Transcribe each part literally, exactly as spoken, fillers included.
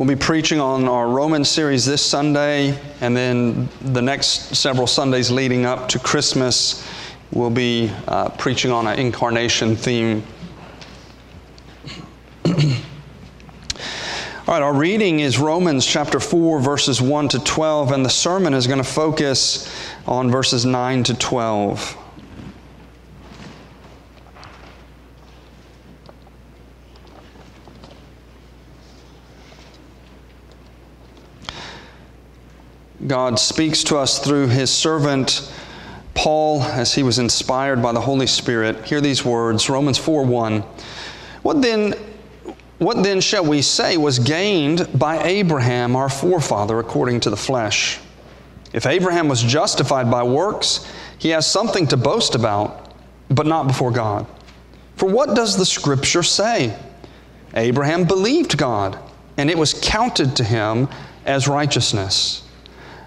We'll be preaching on our Romans series this Sunday, and then the next several Sundays leading up to Christmas, we'll be uh, preaching on an incarnation theme. All right, our reading is Romans chapter four, verses one to twelve, and the sermon is going to focus on verses nine to twelve. God speaks to us through His servant, Paul, as he was inspired by the Holy Spirit. Hear these words, Romans four one. What then... What then shall we say was gained by Abraham, our forefather, according to the flesh? If Abraham was justified by works, he has something to boast about, but not before God. For what does the Scripture say? Abraham believed God, and it was counted to him as righteousness.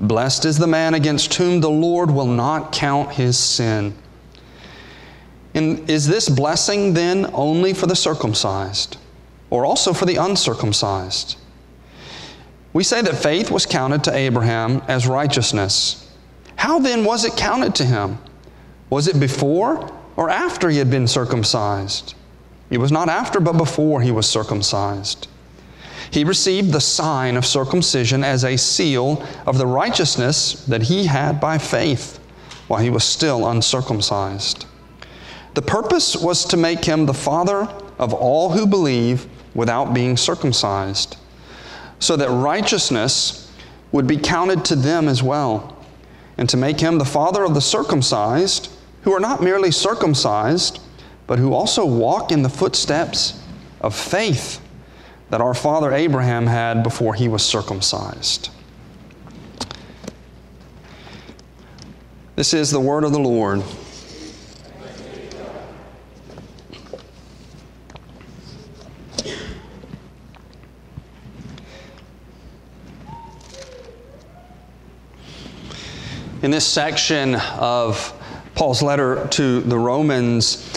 Blessed is the man against whom the Lord will not count his sin. And is this blessing then only for the circumcised, or also for the uncircumcised? We say that faith was counted to Abraham as righteousness. How then was it counted to him? Was it before or after he had been circumcised? It was not after, but before he was circumcised. He received the sign of circumcision as a seal of the righteousness that he had by faith while he was still uncircumcised. The purpose was to make him the father of all who believe without being circumcised, so that righteousness would be counted to them as well, and to make him the father of the circumcised, who are not merely circumcised, but who also walk in the footsteps of faith that our father Abraham had before he was circumcised. This is the word of the Lord. In this section of Paul's letter to the Romans,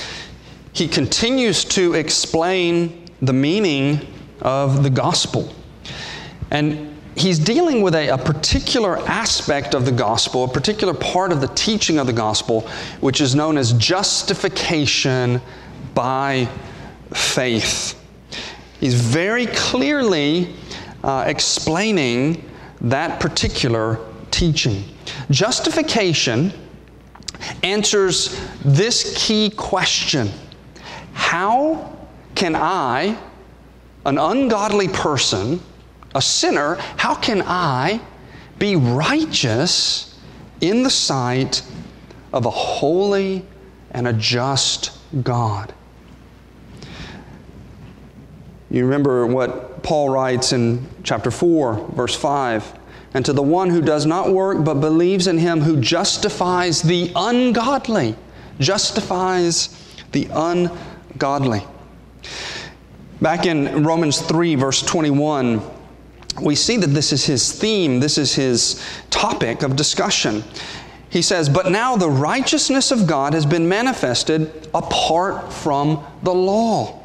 he continues to explain the meaning of the gospel. And he's dealing with a, a particular aspect of the gospel, a particular part of the teaching of the gospel, which is known as justification by faith. He's very clearly uh, explaining that particular teaching. Justification answers this key question. How can I, an ungodly person, a sinner, how can I be righteous in the sight of a holy and a just God? You remember what Paul writes in chapter four, verse five. And to the one who does not work, but believes in Him who justifies the ungodly. Justifies the ungodly. Back in Romans three, verse twenty-one, we see that this is his theme. This is his topic of discussion. He says, but now the righteousness of God has been manifested apart from the law.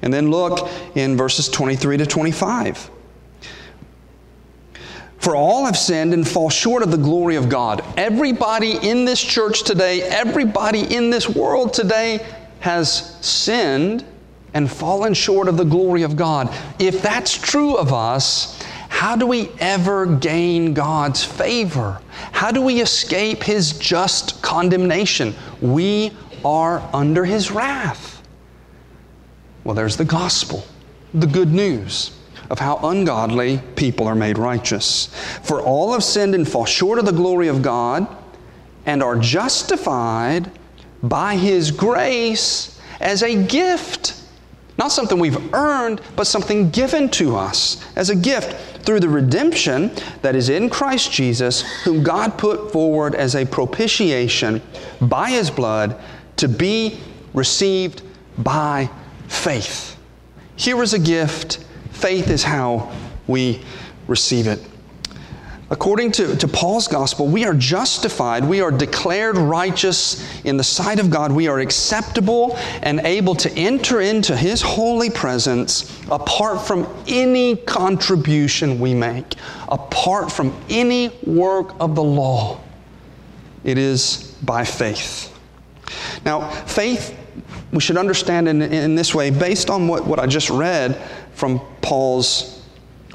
And then look in verses twenty-three to twenty-five. For all have sinned and fall short of the glory of God. Everybody in this church today, everybody in this world today has sinned and fallen short of the glory of God. If that's true of us, how do we ever gain God's favor? How do we escape His just condemnation? We are under His wrath. Well, there's the gospel, the good news of how ungodly people are made righteous. For all have sinned and fall short of the glory of God, and are justified by His grace as a gift, Not something we've earned, but something given to us as a gift through the redemption that is in Christ Jesus, whom God put forward as a propitiation by His blood to be received by faith. Here is a gift. Faith is how we receive it. According to, to Paul's gospel, we are justified, we are declared righteous in the sight of God, we are acceptable and able to enter into His holy presence apart from any contribution we make, apart from any work of the law. It is by faith. Now, faith, we should understand in, in this way, based on what, what I just read from Paul's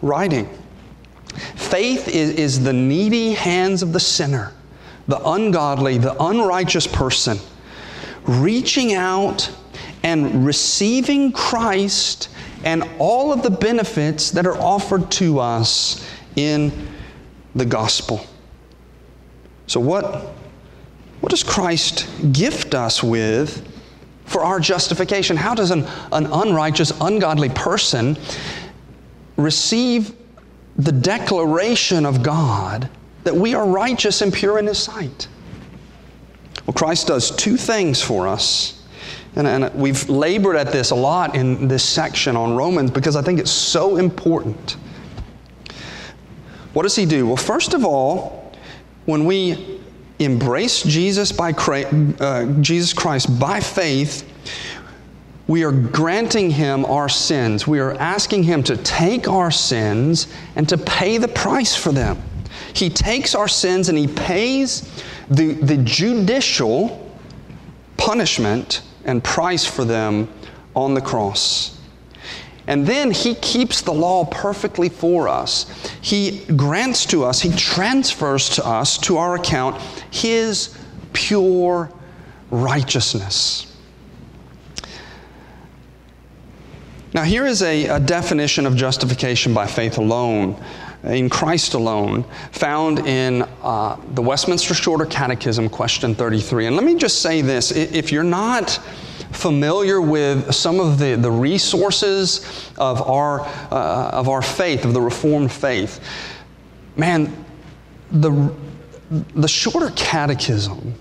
writing. Faith is, is the needy hands of the sinner, the ungodly, the unrighteous person, reaching out and receiving Christ and all of the benefits that are offered to us in the gospel. So what, what does Christ gift us with for our justification? How does an, an unrighteous, ungodly person receive the declaration of God that we are righteous and pure in His sight? Well, Christ does two things for us. And, and we've labored at this a lot in this section on Romans because I think it's so important. What does He do? Well, first of all, when we embrace Jesus, by, uh, Jesus Christ by faith, we are granting Him our sins. We are asking Him to take our sins and to pay the price for them. He takes our sins and He pays the, the judicial punishment and price for them on the cross. And then He keeps the law perfectly for us. He grants to us, He transfers to us, to our account, His pure righteousness. Now, here is a, a definition of justification by faith alone, in Christ alone, found in uh, the Westminster Shorter Catechism, question thirty-three. And let me just say this. If you're not familiar with some of the, the resources of our, uh, of our faith, of the Reformed faith, man, the, the Shorter Catechism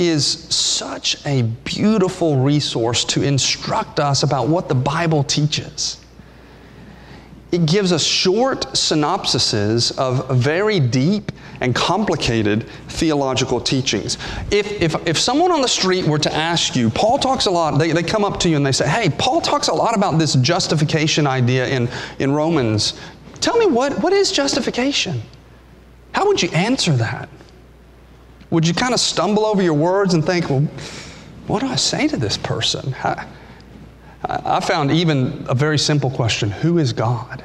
is such a beautiful resource to instruct us about what the Bible teaches. It gives us short synopsises of very deep and complicated theological teachings. If, if, if someone on the street were to ask you, Paul talks a lot, they, they come up to you and they say, hey, Paul talks a lot about this justification idea in, in Romans. Tell me, what, what is justification? How would you answer that? Would you kind of stumble over your words and think, well, what do I say to this person? I, I found even a very simple question, who is God,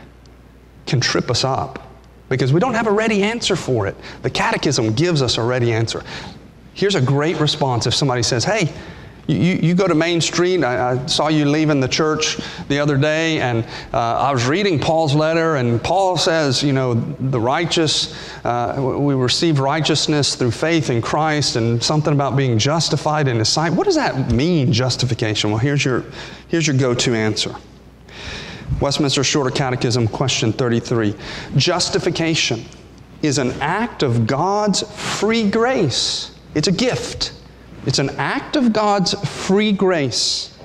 can trip us up because we don't have a ready answer for it. The Catechism gives us a ready answer. Here's a great response if somebody says, hey, you, you go to Main Street, I, I saw you leaving the church the other day, and uh, I was reading Paul's letter, and Paul says, you know, the righteous, uh, we receive righteousness through faith in Christ, and something about being justified in His sight. What does that mean, justification? Well, here's your, here's your go-to answer. Westminster Shorter Catechism, question thirty-three. Justification is an act of God's free grace. It's a gift. It's an act of God's free grace,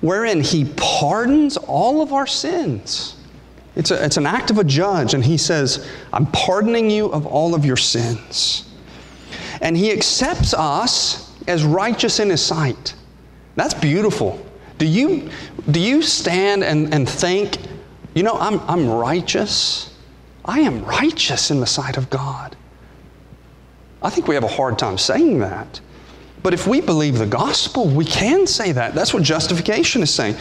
wherein He pardons all of our sins. It's, a, it's an act of a judge, and He says, I'm pardoning you of all of your sins. And He accepts us as righteous in His sight. That's beautiful. Do you, do you stand and, and think, you know, I'm, I'm righteous? I am righteous in the sight of God. I think we have a hard time saying that. But if we believe the gospel, we can say that. That's what justification is saying.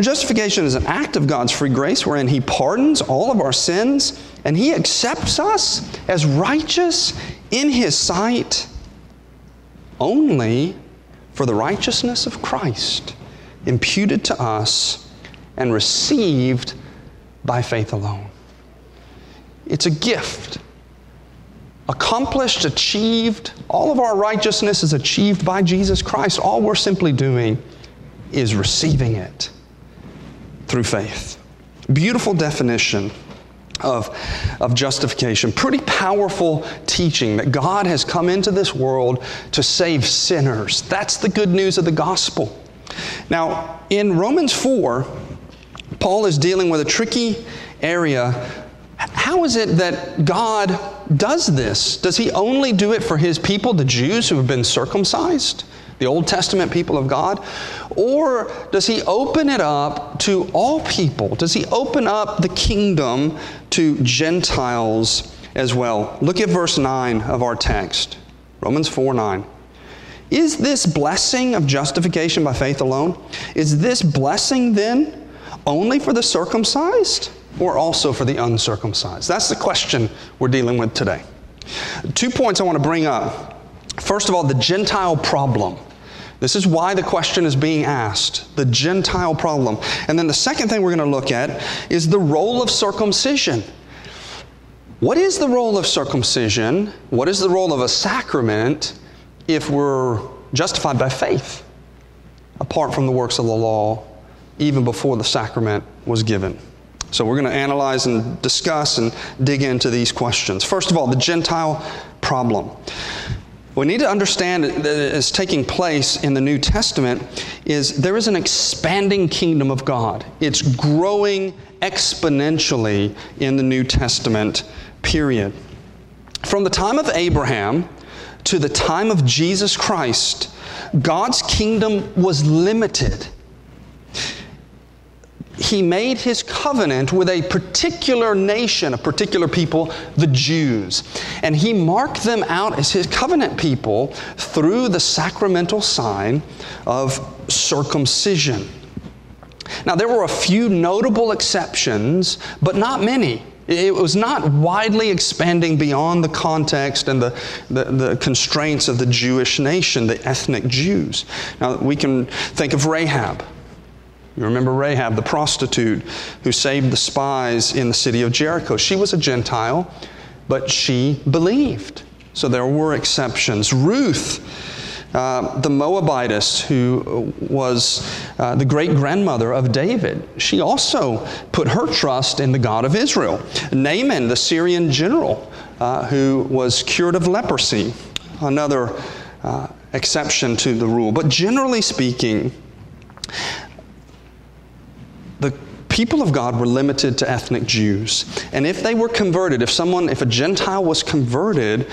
Justification is an act of God's free grace wherein He pardons all of our sins and He accepts us as righteous in His sight only for the righteousness of Christ imputed to us and received by faith alone. It's a gift. Accomplished, achieved, all of our righteousness is achieved by Jesus Christ. All we're simply doing is receiving it through faith. Beautiful definition of, of justification. Pretty powerful teaching that God has come into this world to save sinners. That's the good news of the gospel. Now, in Romans four, Paul is dealing with a tricky area. How is it that God does this? Does He only do it for His people, the Jews who have been circumcised, the Old Testament people of God? Or does He open it up to all people? Does He open up the kingdom to Gentiles as well? Look at verse nine of our text, Romans four nine. Is this blessing of justification by faith alone? Is this blessing then only for the circumcised or also for the uncircumcised? That's the question we're dealing with today. Two points I want to bring up. First of all, the Gentile problem. This is why the question is being asked, the Gentile problem. And then the second thing we're going to look at is the role of circumcision. What is the role of circumcision? What is the role of a sacrament if we're justified by faith, apart from the works of the law, even before the sacrament was given? So we're going to analyze and discuss and dig into these questions. First of all, the Gentile problem. We need to understand that is taking place in the New Testament is there is an expanding kingdom of God. It's growing exponentially in the New Testament period. From the time of Abraham to the time of Jesus Christ, God's kingdom was limited. He made His covenant with a particular nation, a particular people, the Jews. And He marked them out as His covenant people through the sacramental sign of circumcision. Now, there were a few notable exceptions, but not many. It was not widely expanding beyond the context and the, the, the constraints of the Jewish nation, the ethnic Jews. Now, we can think of Rahab. You remember Rahab, the prostitute who saved the spies in the city of Jericho. She was a Gentile, but she believed. So there were exceptions. Ruth, uh, the Moabitess, who was uh, the great-grandmother of David, she also put her trust in the God of Israel. Naaman, the Syrian general, uh, who was cured of leprosy, another uh, exception to the rule. But generally speaking, the people of God were limited to ethnic Jews. And if they were converted, if someone, if a Gentile was converted,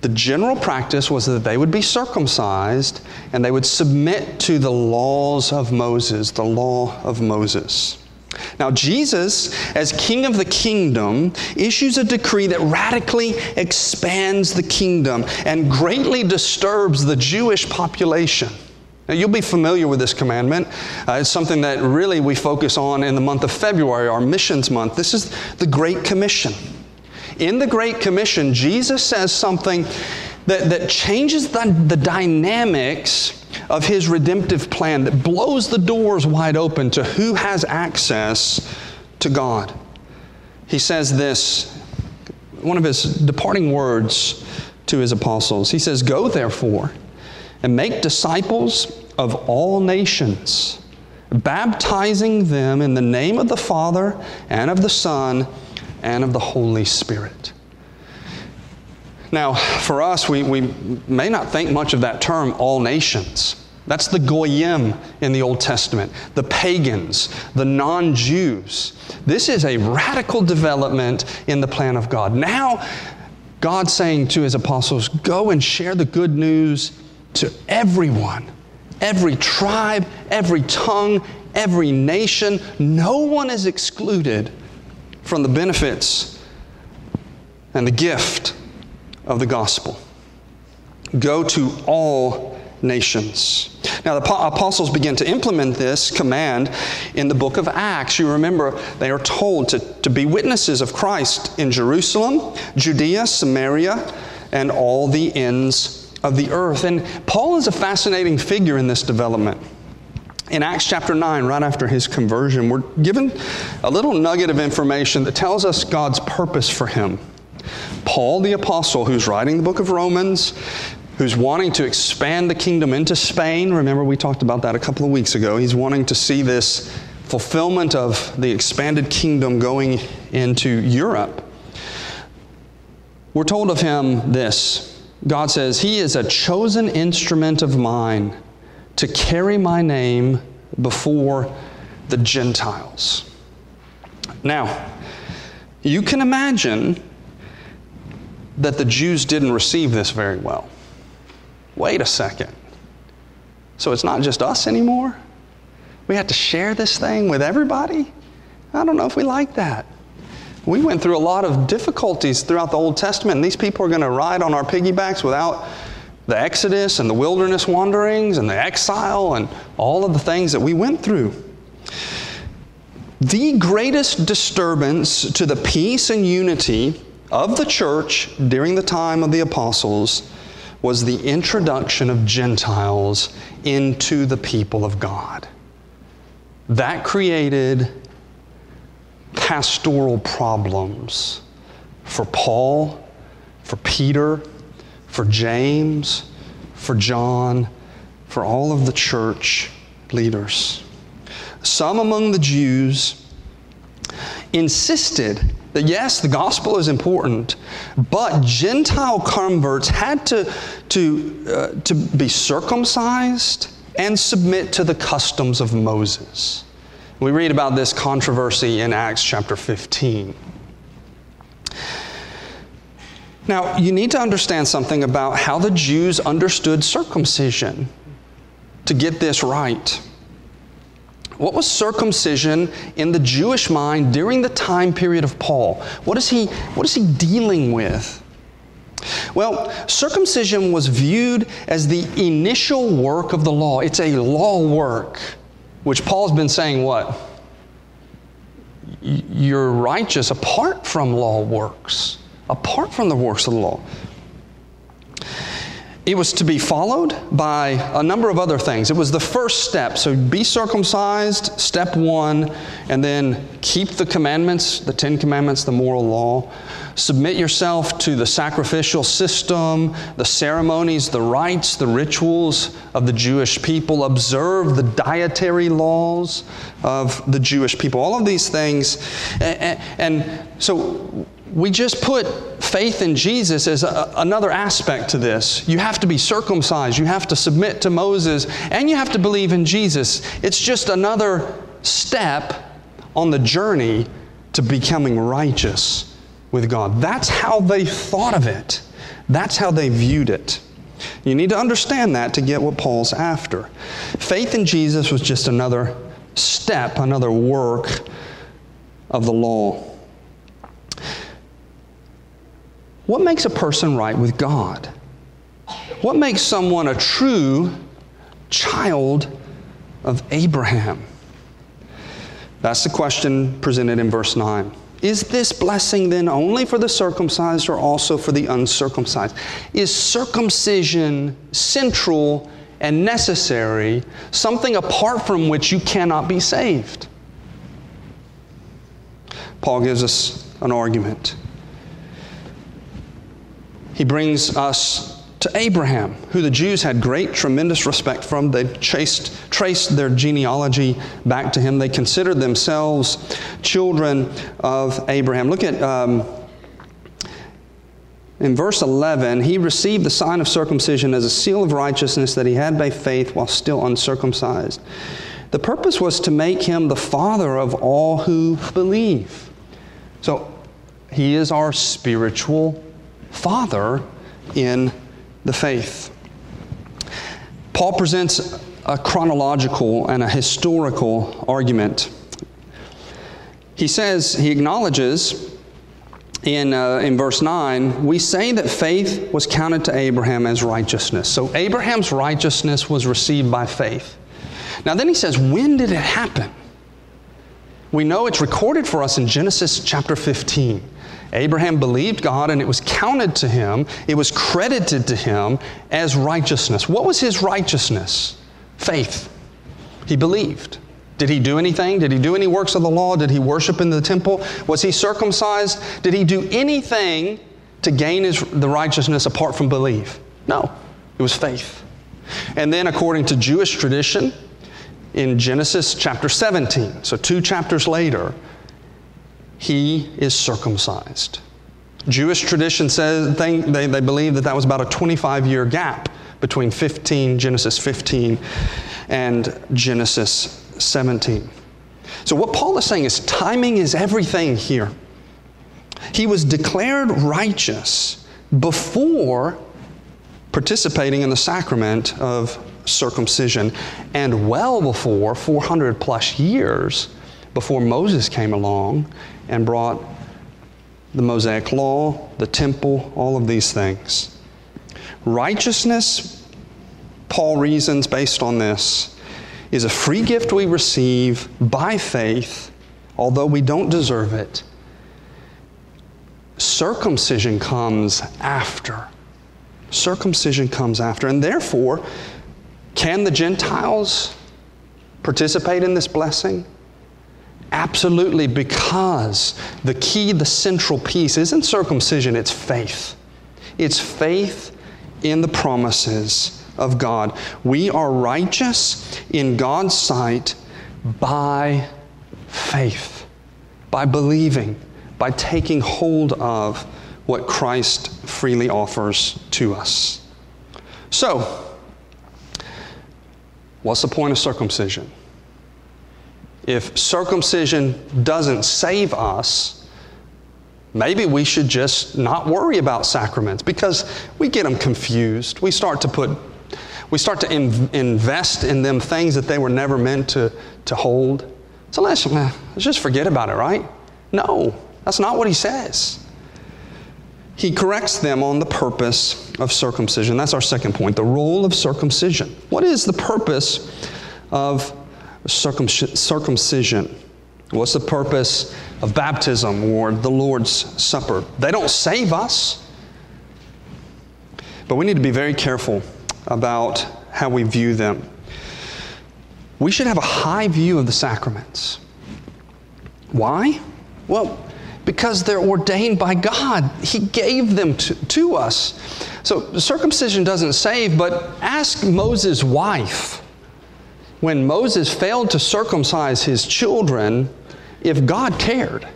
the general practice was that they would be circumcised and they would submit to the laws of Moses, the law of Moses. Now, Jesus, as King of the kingdom, issues a decree that radically expands the kingdom and greatly disturbs the Jewish population. Now, you'll be familiar with this commandment. Uh, it's something that really we focus on in the month of February, our missions month. This is the Great Commission. In the Great Commission, Jesus says something that, that changes the, the dynamics of His redemptive plan, that blows the doors wide open to who has access to God. He says this, one of His departing words to His apostles. He says, "Go therefore, and make disciples of all nations, baptizing them in the name of the Father and of the Son and of the Holy Spirit." Now, for us, we, we may not think much of that term, all nations. That's the goyim in the Old Testament, the pagans, the non-Jews. This is a radical development in the plan of God. Now, God's saying to His apostles, go and share the good news to everyone, every tribe, every tongue, every nation. No one is excluded from the benefits and the gift of the gospel. Go to all nations. Now, the apostles begin to implement this command in the book of Acts. You remember they are told to, to be witnesses of Christ in Jerusalem, Judea, Samaria, and all the ends of the earth. And Paul is a fascinating figure in this development. In Acts chapter nine, right after his conversion, we're given a little nugget of information that tells us God's purpose for him. Paul the apostle, who's writing the book of Romans, who's wanting to expand the kingdom into Spain. Remember, we talked about that a couple of weeks ago. He's wanting to see this fulfillment of the expanded kingdom going into Europe. We're told of him this. God says, "He is a chosen instrument of mine to carry my name before the Gentiles." Now, you can imagine that the Jews didn't receive this very well. Wait a second. So it's not just us anymore? We had to share this thing with everybody? I don't know if we like that. We went through a lot of difficulties throughout the Old Testament, and these people are going to ride on our piggybacks without the Exodus and the wilderness wanderings and the exile and all of the things that we went through. The greatest disturbance to the peace and unity of the church during the time of the apostles was the introduction of Gentiles into the people of God. That created pastoral problems for Paul, for Peter, for James, for John, for all of the church leaders. Some among the Jews insisted that yes, the gospel is important, but Gentile converts had to, to, uh, to be circumcised and submit to the customs of Moses. We read about this controversy in Acts chapter fifteen. Now, you need to understand something about how the Jews understood circumcision to get this right. What was circumcision in the Jewish mind during the time period of Paul? What is he, what is he dealing with? Well, circumcision was viewed as the initial work of the law. It's a law work, which Paul's been saying what? You're righteous apart from law works. Apart from the works of the law. It was to be followed by a number of other things. It was the first step. So be circumcised, step one, and then keep the commandments, the Ten Commandments, the moral law. Submit yourself to the sacrificial system, the ceremonies, the rites, the rituals of the Jewish people. Observe the dietary laws of the Jewish people. All of these things. And so we just put faith in Jesus as a, another aspect to this. You have to be circumcised, you have to submit to Moses, and you have to believe in Jesus. It's just another step on the journey to becoming righteous with God. That's how they thought of it. That's how they viewed it. You need to understand that to get what Paul's after. Faith in Jesus was just another step, another work of the law. What makes a person right with God? What makes someone a true child of Abraham? That's the question presented in verse nine. Is this blessing then only for the circumcised or also for the uncircumcised? Is circumcision central and necessary, something apart from which you cannot be saved? Paul gives us an argument. He brings us to Abraham, who the Jews had great, tremendous respect from. They chased, traced their genealogy back to him. They considered themselves children of Abraham. Look at um, in verse eleven, he received the sign of circumcision as a seal of righteousness that he had by faith while still uncircumcised. The purpose was to make him the father of all who believe. So he is our spiritual father in the faith. Paul presents a chronological and a historical argument. He says, he acknowledges in, uh, in verse nine, we say that faith was counted to Abraham as righteousness. So Abraham's righteousness was received by faith. Now then he says, when did it happen? We know it's recorded for us in Genesis chapter fifteen. Abraham believed God and it was counted to him, it was credited to him as righteousness. What was his righteousness? Faith. He believed. Did he do anything? Did he do any works of the law? Did he worship in the temple? Was he circumcised? Did he do anything to gain his, the righteousness apart from belief? No. It was faith. And then according to Jewish tradition, in Genesis chapter seventeen, so two chapters later, he is circumcised. Jewish tradition says, they, they, they believe that that was about a twenty-five year gap between fifteen, Genesis fifteen and Genesis seventeen. So what Paul is saying is timing is everything here. He was declared righteous before participating in the sacrament of circumcision, and well before, four hundred plus years before Moses came along and brought the Mosaic law, the temple, all of these things. Righteousness, Paul reasons based on this, is a free gift we receive by faith, although we don't deserve it. Circumcision comes after. Circumcision comes after. And therefore, can the Gentiles participate in this blessing? Absolutely, because the key, the central piece isn't circumcision, it's faith. It's faith in the promises of God. We are righteous in God's sight by faith, by believing, by taking hold of what Christ freely offers to us. So, what's the point of circumcision? If circumcision doesn't save us, maybe we should just not worry about sacraments, because we get them confused. We start to put, we start to in, invest in them things that they were never meant to, to hold. So let's, let's just forget about it, right? No, that's not what he says. He corrects them on the purpose of circumcision. That's our second point, the role of circumcision. What is the purpose of circumcision? What's the purpose of baptism or the Lord's Supper? They don't save us, but we need to be very careful about how we view them. We should have a high view of the sacraments. Why? Well, because they're ordained by God. He gave them to, to us. So circumcision doesn't save, but ask Moses' wife. When Moses failed to circumcise his children, if God cared,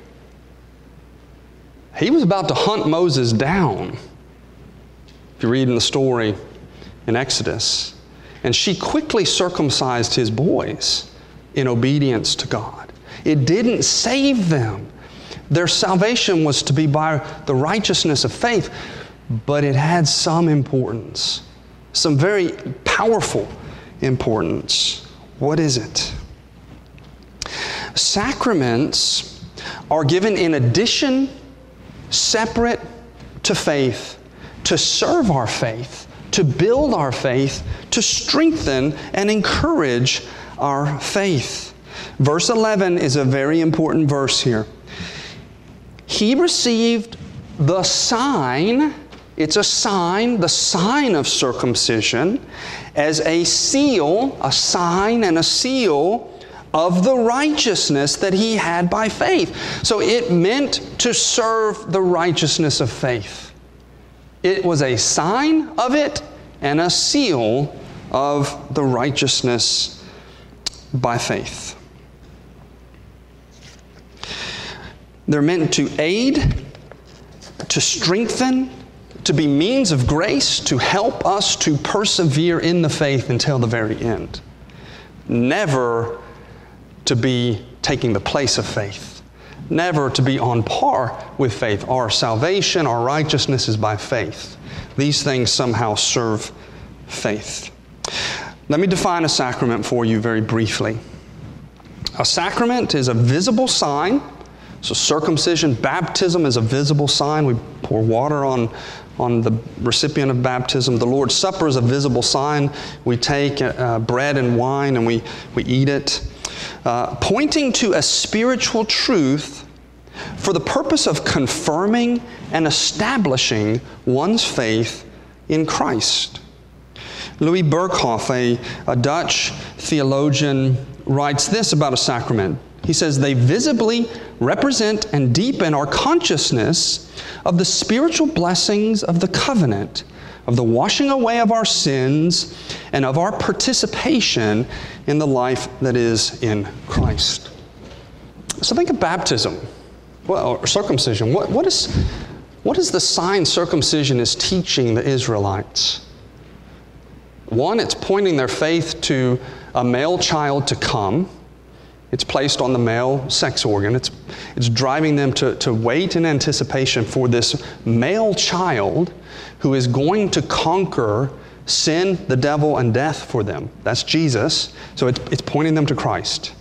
he was about to hunt Moses down. If you read in the story in Exodus, and she quickly circumcised his boys in obedience to God. It didn't save them. Their salvation was to be by the righteousness of faith, but it had some importance, some very powerful importance. What is it? Sacraments are given in addition, separate to faith, to serve our faith, to build our faith, to strengthen and encourage our faith. Verse eleven is a very important verse here. He received the sign, it's a sign, the sign of circumcision, as a seal, a sign and a seal of the righteousness that he had by faith. So it meant to serve the righteousness of faith. It was a sign of it and a seal of the righteousness by faith. They're meant to aid, to strengthen, to be means of grace, to help us to persevere in the faith until the very end. Never to be taking the place of faith. Never to be on par with faith. Our salvation, our righteousness is by faith. These things somehow serve faith. Let me define a sacrament for you very briefly. A sacrament is a visible sign. So circumcision, baptism is a visible sign. We pour water on, on the recipient of baptism. The Lord's Supper is a visible sign. We take uh, bread and wine and we, we eat it. Uh, pointing to a spiritual truth for the purpose of confirming and establishing one's faith in Christ. Louis Berkhof, a, a Dutch theologian, writes this about a sacrament. He says, they visibly represent and deepen our consciousness of the spiritual blessings of the covenant of the washing away of our sins and of our participation in the life that is in Christ. So think of baptism, well, or circumcision. What, what, is, what is the sign circumcision is teaching the Israelites? One, it's pointing their faith to a male child to come. It's placed on the male sex organ. It's, it's driving them to, to wait in anticipation for this male child who is going to conquer sin, the devil, and death for them. That's Jesus. So it's, it's pointing them to Christ.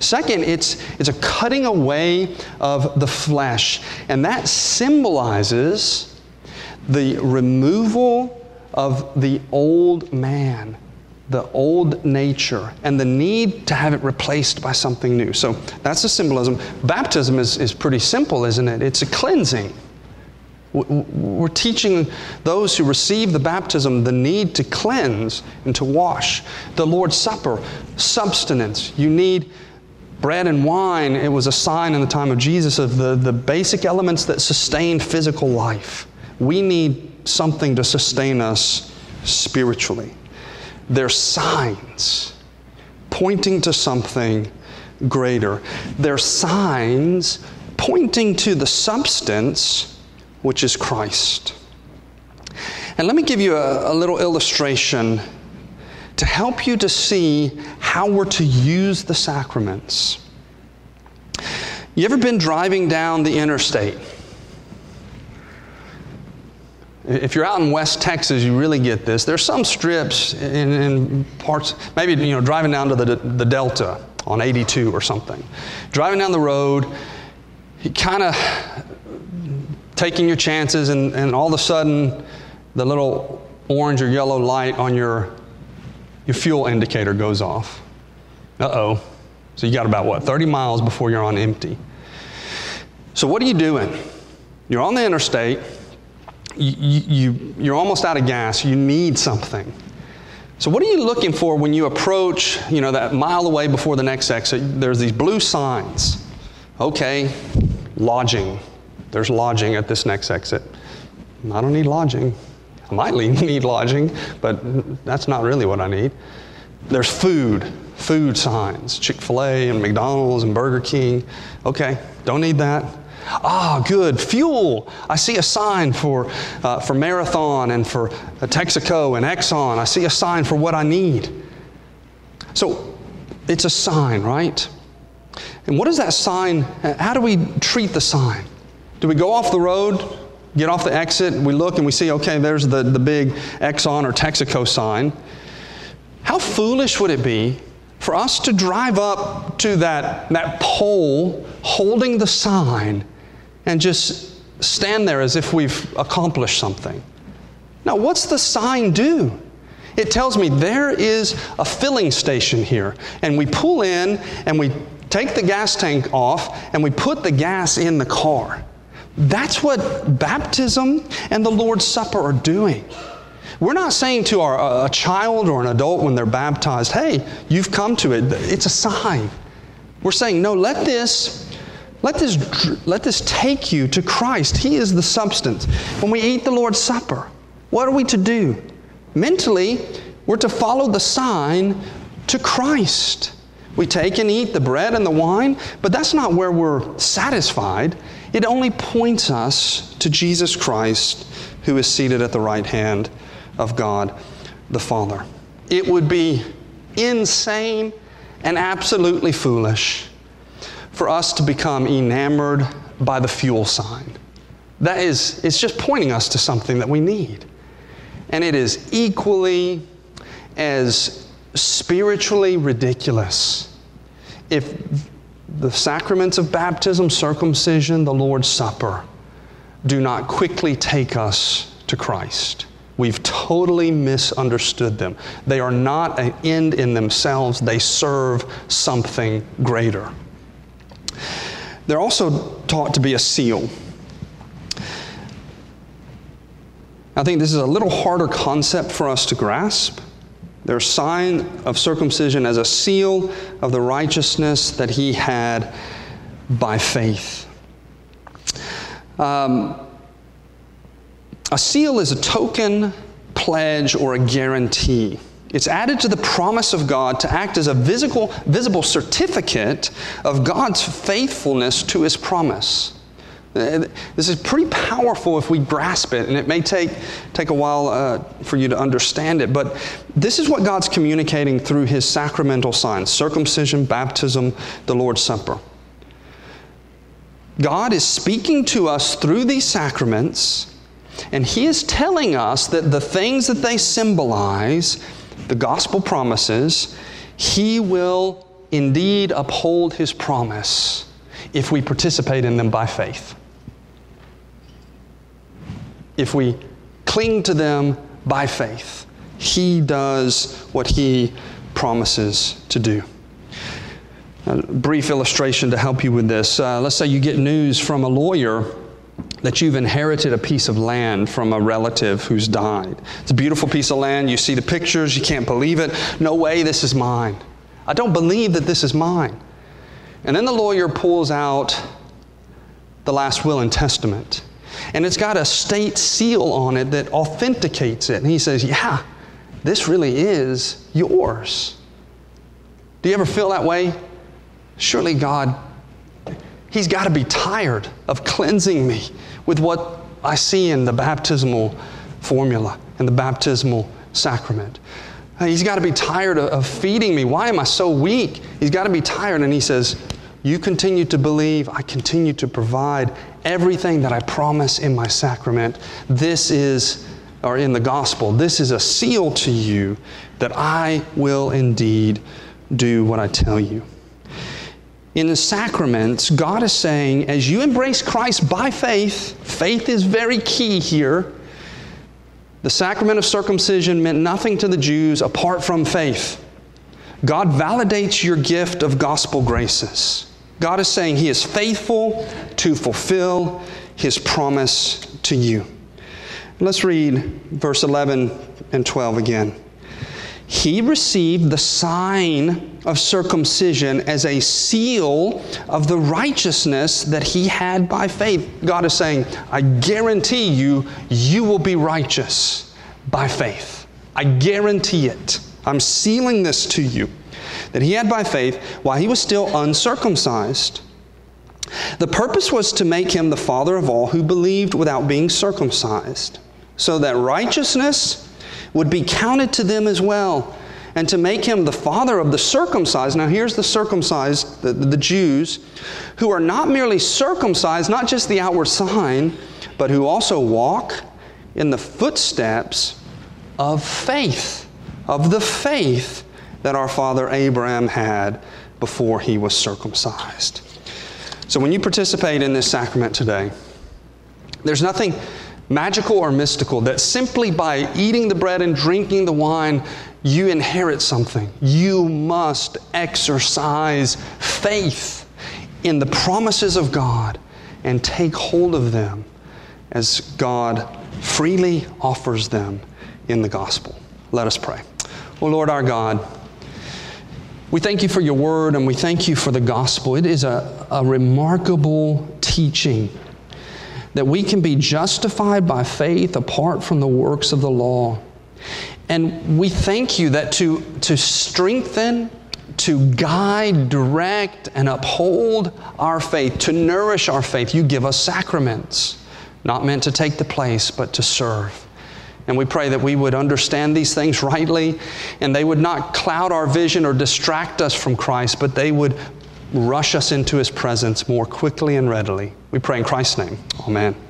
Second, it's, it's a cutting away of the flesh. And that symbolizes the removal of the old man, the old nature, and the need to have it replaced by something new. So that's the symbolism. Baptism is, is pretty simple, isn't it? It's a cleansing. We're teaching those who receive the baptism the need to cleanse and to wash. The Lord's Supper, substance. You need bread and wine. It was a sign in the time of Jesus of the, the basic elements that sustain physical life. We need something to sustain us spiritually. They're signs pointing to something greater. They're signs pointing to the substance, which is Christ. And let me give you a, a little illustration to help you to see how we're to use the sacraments. You ever been driving down the interstate? If you're out in West Texas, you really get this. There's some strips in, in parts, maybe, you know, driving down to the, the Delta on eighty-two or something. Driving down the road, you kind of taking your chances, and, and all of a sudden, the little orange or yellow light on your, your fuel indicator goes off. Uh-oh. So you got about, what, thirty miles before you're on empty. So what are you doing? You're on the interstate. You, you, you're almost out of gas. You need something. So what are you looking for when you approach, you know, that mile away before the next exit? There's these blue signs. Okay, lodging. There's lodging at this next exit. I don't need lodging. I might need lodging, but that's not really what I need. There's food. Food signs. Chick-fil-A and McDonald's and Burger King. Okay, don't need that. Ah, good. Fuel. I see a sign for uh, for Marathon and for Texaco and Exxon. I see a sign for what I need. So it's a sign, right? And what is that sign? How do we treat the sign? Do we go off the road, get off the exit, and we look and we see, okay, there's the, the big Exxon or Texaco sign. How foolish would it be for us to drive up to that, that pole holding the sign and just stand there as if we've accomplished something? Now, what's the sign do? It tells me there is a filling station here, and we pull in and we take the gas tank off and we put the gas in the car. That's what baptism and the Lord's Supper are doing. We're not saying to our, a child or an adult when they're baptized, hey, you've come to it. It's a sign. We're saying, no, let this, let this, let this take you to Christ. He is the substance. When we eat the Lord's Supper, what are we to do? Mentally, we're to follow the sign to Christ. We take and eat the bread and the wine, but that's not where we're satisfied. It only points us to Jesus Christ, who is seated at the right hand of God the Father. It would be insane and absolutely foolish for us to become enamored by the fuel sign. That is, it's just pointing us to something that we need. And it is equally as spiritually ridiculous if the sacraments of baptism, circumcision, the Lord's Supper do not quickly take us to Christ. We've totally misunderstood them. They are not an end in themselves. They serve something greater. They're also taught to be a seal. I think this is a little harder concept for us to grasp. They're a sign of circumcision as a seal of the righteousness that he had by faith. Um, A seal is a token, pledge or a guarantee. It's added to the promise of God to act as a visible, visible certificate of God's faithfulness to His promise. This is pretty powerful if we grasp it, and it may take, take a while uh, for you to understand it, but this is what God's communicating through His sacramental signs, circumcision, baptism, the Lord's Supper. God is speaking to us through these sacraments, and He is telling us that the things that they symbolize, the gospel promises, He will indeed uphold His promise if we participate in them by faith. If we cling to them by faith, He does what He promises to do. A brief illustration to help you with this. Uh, let's say you get news from a lawyer that you've inherited a piece of land from a relative who's died. It's a beautiful piece of land. You see the pictures. You can't believe it. No way, this is mine. I don't believe that this is mine. And then the lawyer pulls out the last will and testament. And it's got a state seal on it that authenticates it. And he says, yeah, this really is yours. Do you ever feel that way? Surely God, He's got to be tired of cleansing me with what I see in the baptismal formula and the baptismal sacrament. He's got to be tired of feeding me. Why am I so weak? He's got to be tired. And He says, you continue to believe. I continue to provide everything that I promise in my sacrament. This is, or in the gospel, this is a seal to you that I will indeed do what I tell you. In the sacraments, God is saying, as you embrace Christ by faith, faith is very key here. The sacrament of circumcision meant nothing to the Jews apart from faith. God validates your gift of gospel graces. God is saying He is faithful to fulfill His promise to you. Let's read verse eleven and twelve again. He received the sign of circumcision as a seal of the righteousness that he had by faith. God is saying, I guarantee you, you will be righteous by faith. I guarantee it. I'm sealing this to you, that he had by faith while he was still uncircumcised. The purpose was to make him the father of all who believed without being circumcised, so that righteousness would be counted to them as well, and to make him the father of the circumcised. Now here's the circumcised, the, the Jews, who are not merely circumcised, not just the outward sign, but who also walk in the footsteps of faith, of the faith that our father Abraham had before he was circumcised. So when you participate in this sacrament today, there's nothing magical or mystical, that simply by eating the bread and drinking the wine, you inherit something. You must exercise faith in the promises of God and take hold of them as God freely offers them in the gospel. Let us pray. O Lord our God, we thank you for your word and we thank you for the gospel. It is a, a remarkable teaching that we can be justified by faith apart from the works of the law. And we thank you that to, to strengthen, to guide, direct, and uphold our faith, to nourish our faith, you give us sacraments, not meant to take the place, but to serve. And we pray that we would understand these things rightly, and they would not cloud our vision or distract us from Christ, but they would rush us into His presence more quickly and readily. We pray in Christ's name. Amen.